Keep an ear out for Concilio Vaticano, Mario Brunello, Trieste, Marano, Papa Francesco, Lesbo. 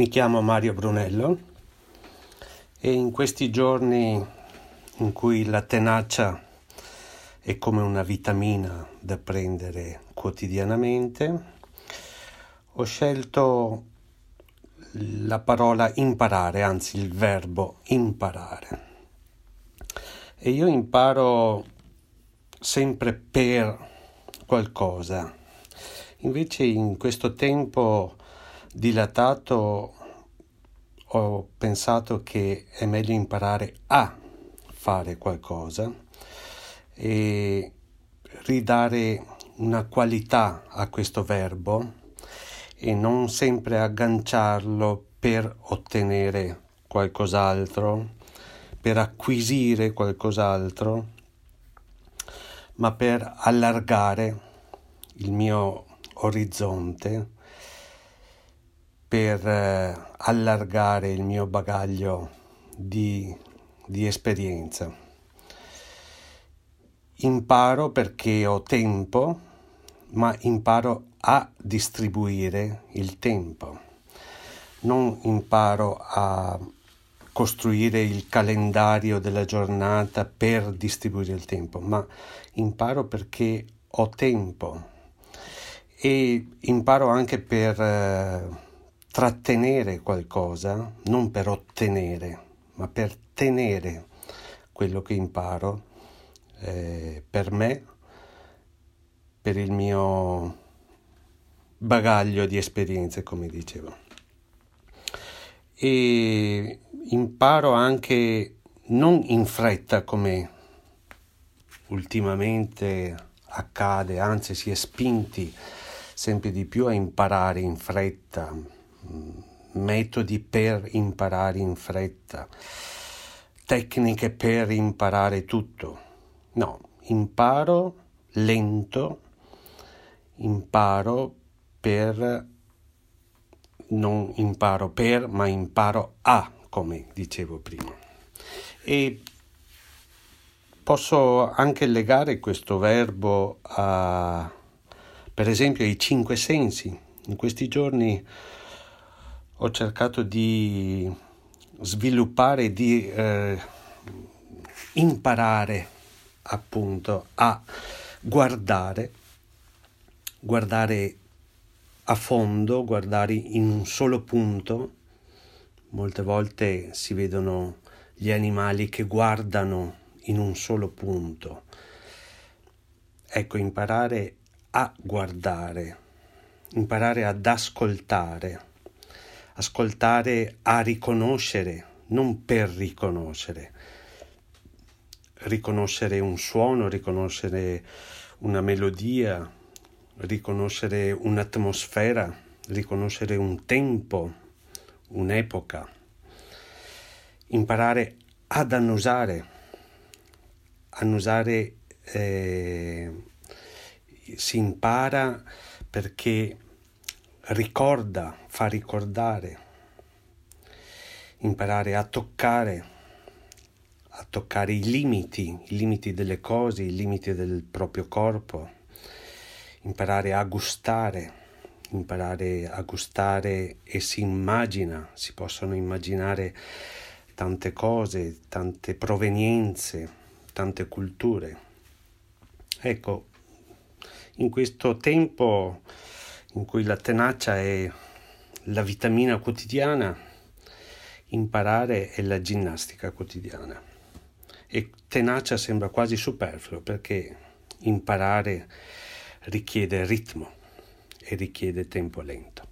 Mi chiamo Mario Brunello e in questi giorni in cui la tenacia è come una vitamina da prendere quotidianamente, ho scelto la parola imparare, anzi il verbo imparare. E io imparo sempre per qualcosa. Invece in questo tempo dilatato ho pensato che è meglio imparare a fare qualcosa e ridare una qualità a questo verbo e non sempre agganciarlo per ottenere qualcos'altro, per acquisire qualcos'altro, ma per allargare il mio orizzonte, per allargare il mio bagaglio di esperienza. Imparo perché ho tempo, ma imparo a distribuire il tempo. Non imparo a costruire il calendario della giornata per distribuire il tempo, ma imparo perché ho tempo e imparo anche per trattenere qualcosa, non per ottenere, ma per tenere quello che imparo per me, per il mio bagaglio di esperienze, come dicevo. E imparo anche non in fretta, come ultimamente accade, anzi si è spinti sempre di più a imparare in fretta, metodi per imparare in fretta, tecniche per imparare tutto. No, imparo lento, non imparo per, ma imparo a, come dicevo prima. E posso anche legare questo verbo a, per esempio, ai 5 sensi. In questi giorni ho cercato di sviluppare, di imparare appunto a guardare a fondo, guardare in un solo punto. Molte volte si vedono gli animali che guardano in un solo punto. Ecco, imparare a guardare, imparare ad ascoltare. Ascoltare a riconoscere, non per riconoscere. Riconoscere un suono, riconoscere una melodia, riconoscere un'atmosfera, riconoscere un tempo, un'epoca. Imparare ad annusare. Si impara perché ricorda, fa ricordare. Imparare a toccare i limiti delle cose, i limiti del proprio corpo. Imparare a gustare, e si immagina, si possono immaginare tante cose, tante provenienze, tante culture. Ecco, in questo tempo in cui la tenacia è la vitamina quotidiana, imparare è la ginnastica quotidiana. E tenacia sembra quasi superfluo, perché imparare richiede ritmo e richiede tempo lento.